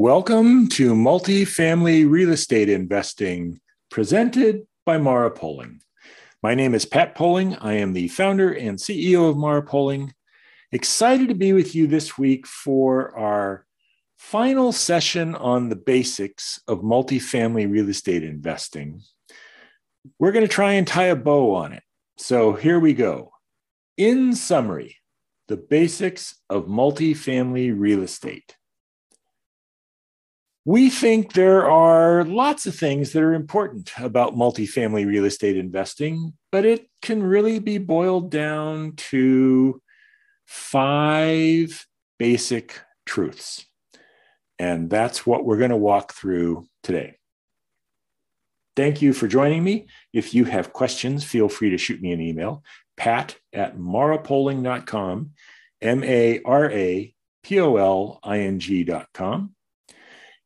Welcome to Multifamily Real Estate Investing, presented by Mara Poling. My name is Pat Poling. I am the founder and CEO of Mara Poling. Excited to be with you this week for our final session on the basics of multifamily real estate investing. We're going to try and tie a bow on it. So here we go. In summary, the basics of multifamily real estate. We think there are lots of things that are important about multifamily real estate investing, but it can really be boiled down to five basic truths. And that's what we're going to walk through today. Thank you for joining me. If you have questions, feel free to shoot me an email, pat@marapoling.com, marapoling.com.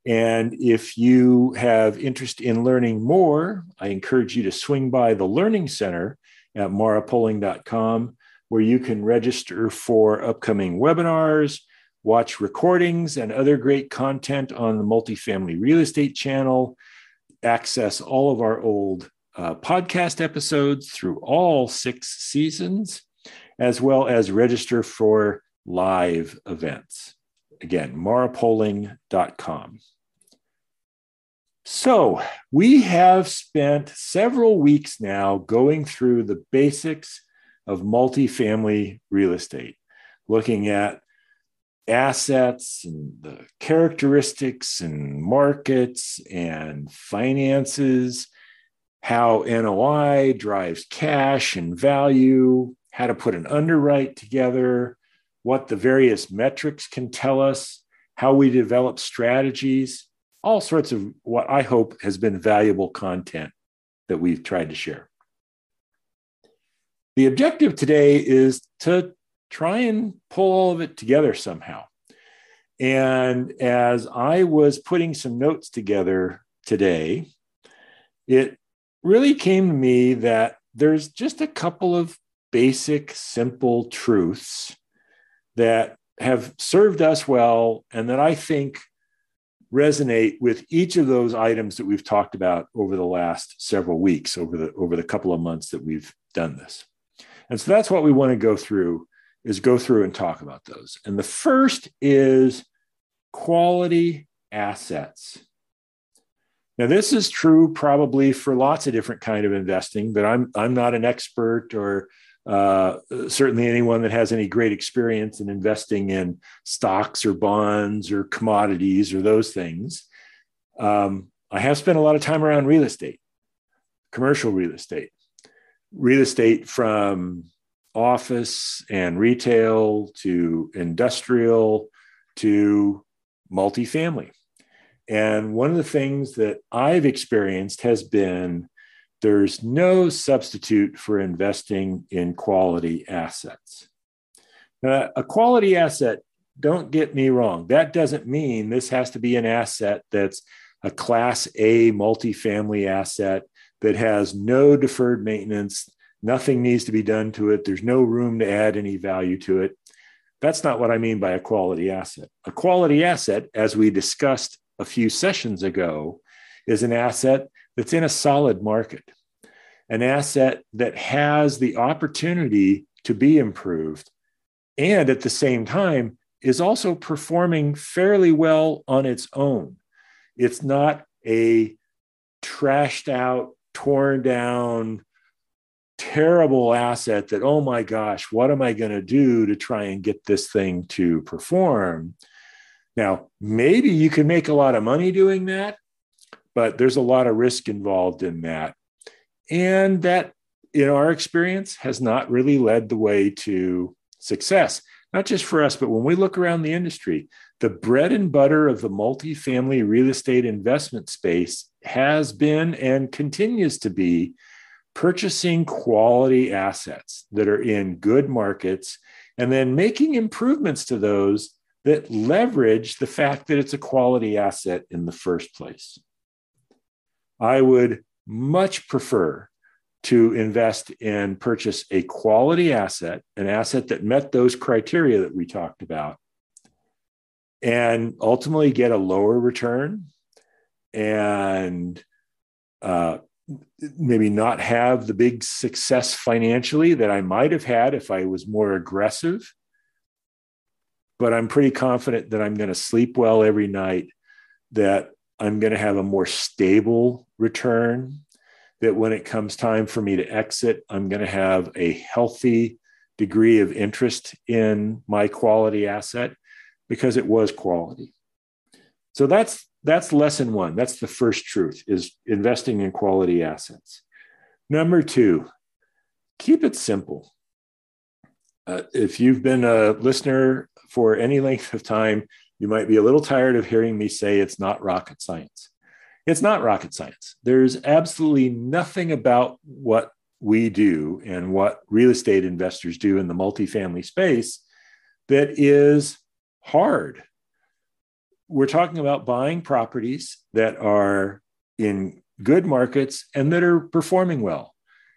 And if you have interest in learning more, I encourage you to swing by the Learning Center at marapoling.com, where you can register for upcoming webinars, watch recordings and other great content on the Multifamily Real Estate channel, access all of our old podcast episodes through all 6 seasons, as well as register for live events. Again, marapoling.com. So we have spent several weeks now going through the basics of multifamily real estate, looking at assets and the characteristics and markets and finances, how NOI drives cash and value, how to put an underwrite together, what the various metrics can tell us, how we develop strategies, all sorts of what I hope has been valuable content that we've tried to share. The objective today is to try and pull all of it together somehow. And as I was putting some notes together today, it really came to me that there's just a couple of basic, simple truths that have served us well and that I think resonate with each of those items that we've talked about over the last several weeks, over the couple of months that we've done this. And so that's what we want to go through and talk about those. And the first is quality assets. Now, this is true probably for lots of different kinds of investing, but I'm not an expert or certainly anyone that has any great experience in investing in stocks or bonds or commodities or those things. I have spent a lot of time around real estate, commercial real estate from office and retail to industrial to multifamily. And one of the things that I've experienced has been there's no substitute for investing in quality assets. Now, a quality asset, don't get me wrong, that doesn't mean this has to be an asset that's a Class A multifamily asset that has no deferred maintenance. Nothing needs to be done to it. There's no room to add any value to it. That's not what I mean by a quality asset. A quality asset, as we discussed a few sessions ago, is an asset that's in a solid market, an asset that has the opportunity to be improved and at the same time is also performing fairly well on its own. It's not a trashed out, torn down, terrible asset that, oh my gosh, what am I going to do to try and get this thing to perform? Now, maybe you can make a lot of money doing that, but there's a lot of risk involved in that. And that, in our experience, has not really led the way to success, not just for us, but when we look around the industry, the bread and butter of the multifamily real estate investment space has been and continues to be purchasing quality assets that are in good markets, and then making improvements to those that leverage the fact that it's a quality asset in the first place. I would much prefer to invest and purchase a quality asset, an asset that met those criteria that we talked about, and ultimately get a lower return and maybe not have the big success financially that I might have had if I was more aggressive. But I'm pretty confident that I'm going to sleep well every night, that I'm going to have a more stable return, that when it comes time for me to exit, I'm going to have a healthy degree of interest in my quality asset because it was quality. So that's lesson one. That's the first truth, is investing in quality assets. Number two, keep it simple. If you've been a listener for any length of time, you might be a little tired of hearing me say it's not rocket science. It's not rocket science. There's absolutely nothing about what we do and what real estate investors do in the multifamily space that is hard. We're talking about buying properties that are in good markets and that are performing well,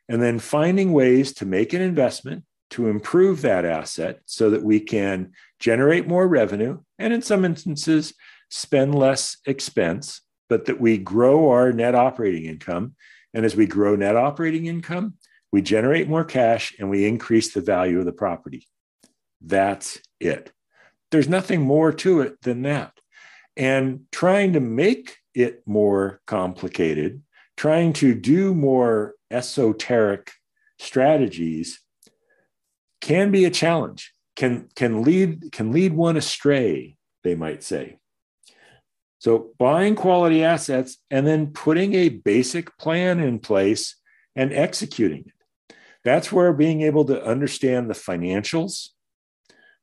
and then finding ways to make an investment to improve that asset so that we can generate more revenue and, in some instances, spend less expense, but that we grow our net operating income. And as we grow net operating income, we generate more cash and we increase the value of the property. That's it. There's nothing more to it than that. And trying to make it more complicated, trying to do more esoteric strategies can be a challenge, can lead one astray, they might say. So buying quality assets and then putting a basic plan in place and executing it. That's where being able to understand the financials,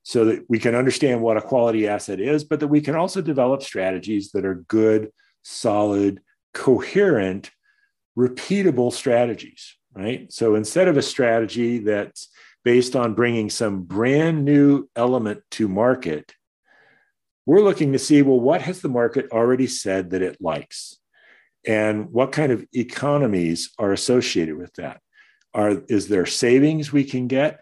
so that we can understand what a quality asset is, but that we can also develop strategies that are good, solid, coherent, repeatable strategies, right? So instead of a strategy that's based on bringing some brand new element to market, we're looking to see, well, what has the market already said that it likes? And what kind of economies are associated with that? Is there savings we can get?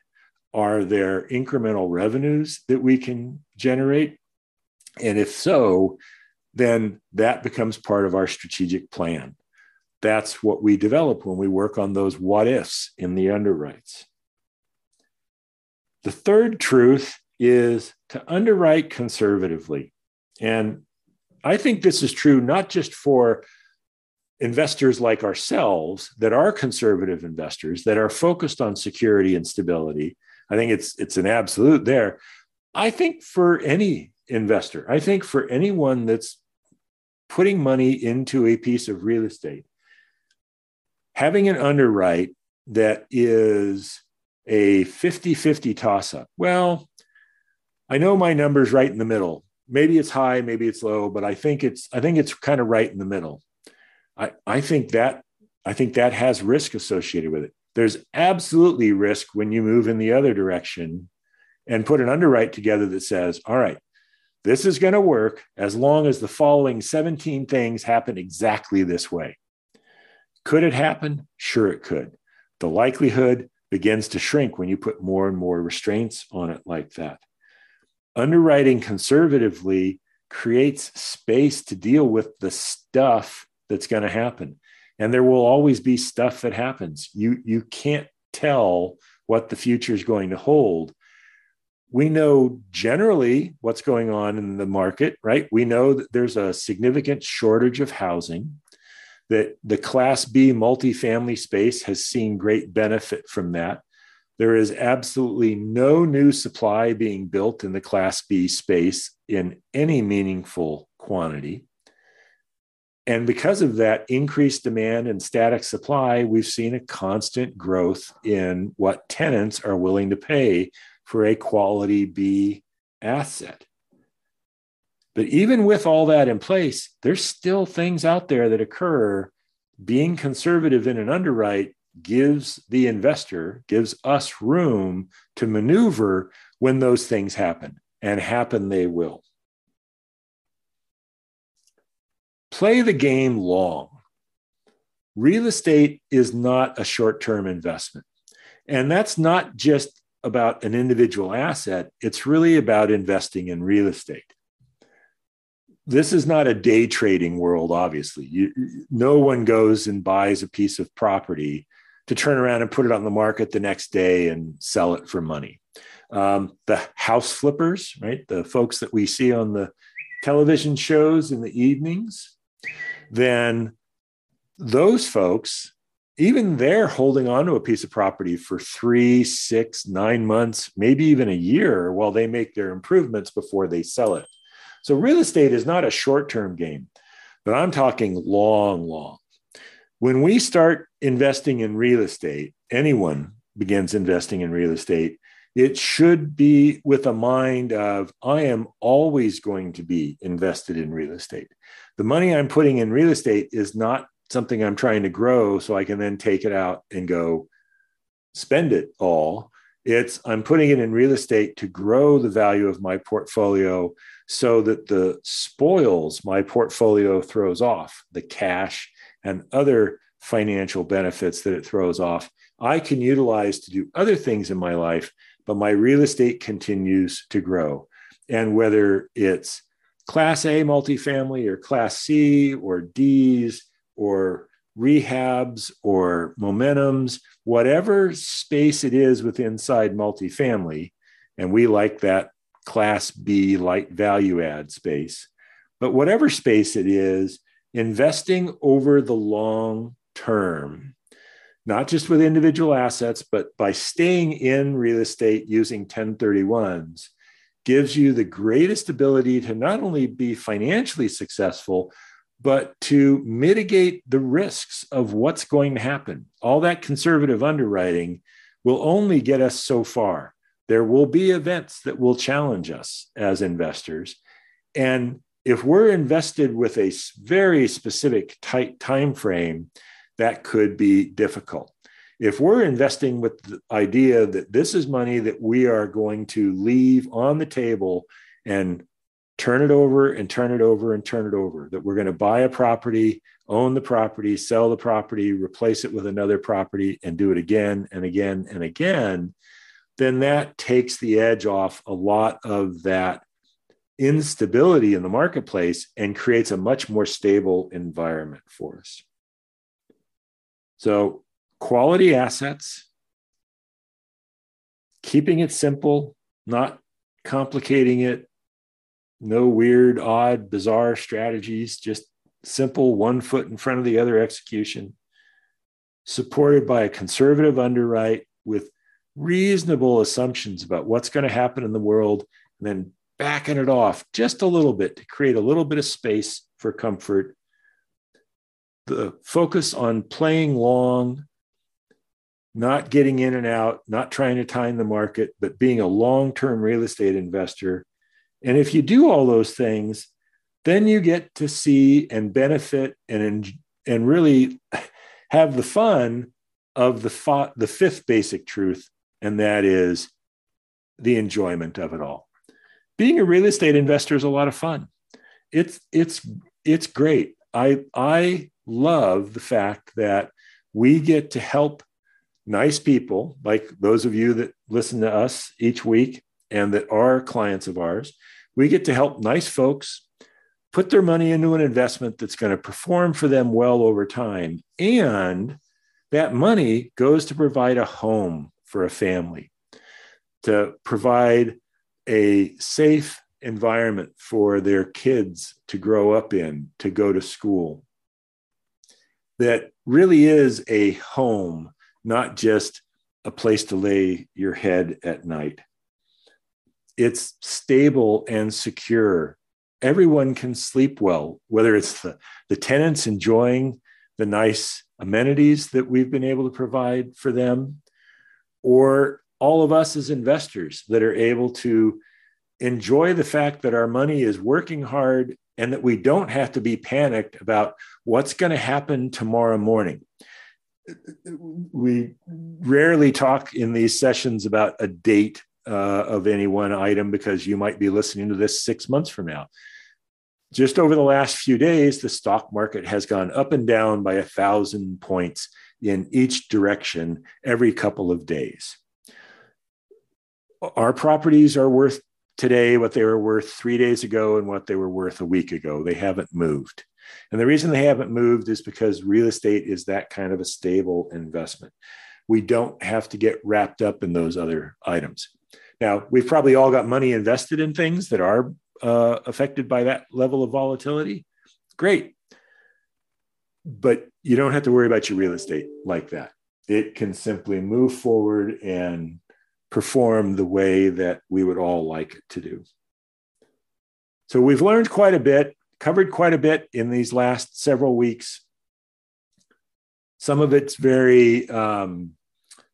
Are there incremental revenues that we can generate? And if so, then that becomes part of our strategic plan. That's what we develop when we work on those what ifs in the underwrites. The third truth is to underwrite conservatively. And I think this is true not just for investors like ourselves that are conservative investors, that are focused on security and stability. I think it's an absolute there. I think for any investor, I think for anyone that's putting money into a piece of real estate, having an underwrite that is a 50-50 toss-up. Well, I know my number's right in the middle. Maybe it's high, maybe it's low, but I think it's kind of right in the middle. I think that has risk associated with it. There's absolutely risk when you move in the other direction and put an underwrite together that says, all right, this is going to work as long as the following 17 things happen exactly this way. Could it happen? Sure, it could. The likelihood begins to shrink when you put more and more restraints on it like that. Underwriting conservatively creates space to deal with the stuff that's going to happen. And there will always be stuff that happens. You can't tell what the future is going to hold. We know generally what's going on in the market, right? We know that there's a significant shortage of housing, that the Class B multifamily space has seen great benefit from that. There is absolutely no new supply being built in the Class B space in any meaningful quantity. And because of that increased demand and static supply, we've seen a constant growth in what tenants are willing to pay for a quality B asset. But even with all that in place, there's still things out there that occur. Being conservative in an underwrite gives the investor, gives us room to maneuver when those things happen, and happen they will. Play the game long. Real estate is not a short-term investment. And that's not just about an individual asset. It's really about investing in real estate. this is not a day trading world, obviously. No one goes and buys a piece of property to turn around and put it on the market the next day and sell it for money. The house flippers, right? The folks that we see on the television shows in the evenings, then those folks, even they're holding onto a piece of property for 3, 6, 9 months, maybe even a year while they make their improvements before they sell it. So real estate is not a short-term game, but I'm talking long, long. When we start investing in real estate, anyone begins investing in real estate, it should be with a mind of, I am always going to be invested in real estate. The money I'm putting in real estate is not something I'm trying to grow so I can then take it out and go spend it all. It's I'm putting it in real estate to grow the value of my portfolio so that the spoils my portfolio throws off, the cash and other financial benefits that it throws off, I can utilize to do other things in my life, but my real estate continues to grow. And whether it's Class A multifamily or Class C or D's or rehabs or momentums, whatever space it is with inside multifamily, and we like that Class B light value add space, but whatever space it is, investing over the long term, not just with individual assets, but by staying in real estate using 1031s gives you the greatest ability to not only be financially successful, but to mitigate the risks of what's going to happen. All that conservative underwriting will only get us so far. There will be events that will challenge us as investors. And if we're invested with a very specific tight time frame, that could be difficult. If we're investing with the idea that this is money that we are going to leave on the table and turn it over and turn it over and turn it over, that we're going to buy a property, own the property, sell the property, replace it with another property, and do it again and again and again, then that takes the edge off a lot of that instability in the marketplace and creates a much more stable environment for us. So quality assets, keeping it simple, not complicating it, no weird, odd, bizarre strategies, just simple one foot in front of the other execution, supported by a conservative underwrite with reasonable assumptions about what's going to happen in the world, and then backing it off just a little bit to create a little bit of space for comfort. The focus on playing long, not getting in and out, not trying to time the market, but being a long-term real estate investor. And if you do all those things, then you get to see and benefit and really have the fun of the fifth basic truth, and that is the enjoyment of it all. Being a real estate investor is a lot of fun. It's great. I love the fact that we get to help nice people, like those of you that listen to us each week and that are clients of ours. We get to help nice folks put their money into an investment that's going to perform for them well over time. And that money goes to provide a home for a family, to provide a safe environment for their kids to grow up in, to go to school. That really is a home, not just a place to lay your head at night. It's stable and secure. Everyone can sleep well, whether it's the tenants enjoying the nice amenities that we've been able to provide for them, or all of us as investors that are able to enjoy the fact that our money is working hard and that we don't have to be panicked about what's going to happen tomorrow morning. We rarely talk in these sessions about a date of any one item, because you might be listening to this 6 months from now. Just over the last few days, the stock market has gone up and down by 1,000 points in each direction every couple of days. Our properties are worth today, what they were worth 3 days ago, and what they were worth a week ago. They haven't moved. And the reason they haven't moved is because real estate is that kind of a stable investment. We don't have to get wrapped up in those other items. Now, we've probably all got money invested in things that are affected by that level of volatility. Great. But you don't have to worry about your real estate like that. It can simply move forward and perform the way that we would all like it to do. So we've learned quite a bit, covered quite a bit in these last several weeks. Some of it's very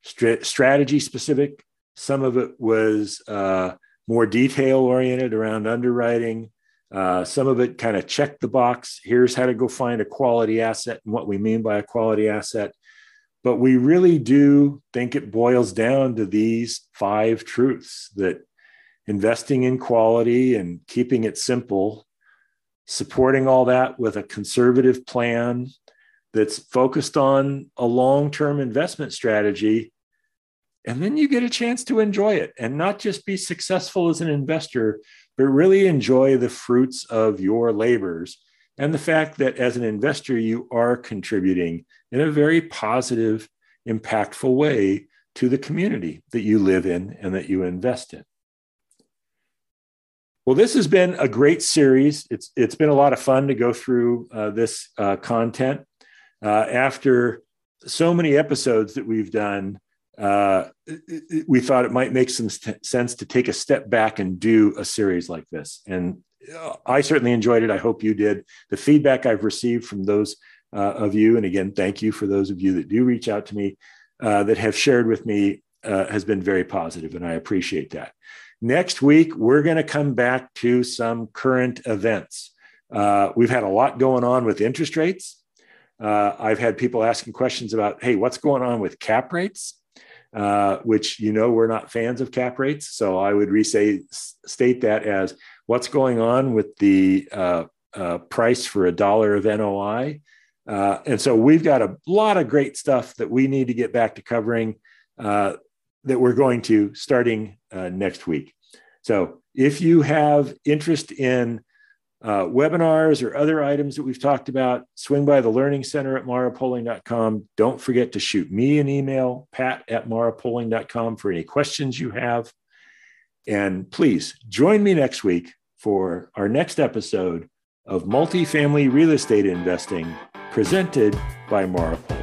strategy specific. Some of it was more detail oriented around underwriting. Some of it kind of checked the box. Here's how to go find a quality asset and what we mean by a quality asset. But we really do think it boils down to these five truths: that investing in quality and keeping it simple, supporting all that with a conservative plan that's focused on a long-term investment strategy, and then you get a chance to enjoy it and not just be successful as an investor, but really enjoy the fruits of your labors. And the fact that as an investor, you are contributing in a very positive, impactful way to the community that you live in and that you invest in. Well, this has been a great series. It's been a lot of fun to go through this content. After so many episodes that we've done, we thought it might make some sense to take a step back and do a series like this. And I certainly enjoyed it. I hope you did. The feedback I've received from those of you, and again, thank you for those of you that do reach out to me, that have shared with me, has been very positive, and I appreciate that. Next week, we're going to come back to some current events. We've had a lot going on with interest rates. I've had people asking questions about, hey, what's going on with cap rates? Which, you know, we're not fans of cap rates. So I would restate that as, what's going on with the price for $1 of NOI? And so we've got a lot of great stuff that we need to get back to covering that we're going to starting next week. So if you have interest in webinars or other items that we've talked about, swing by the Learning Center at marapoling.com. Don't forget to shoot me an email, pat@marapoling.com, for any questions you have. And please join me next week for our next episode of Multifamily Real Estate Investing, presented by Mara Poling.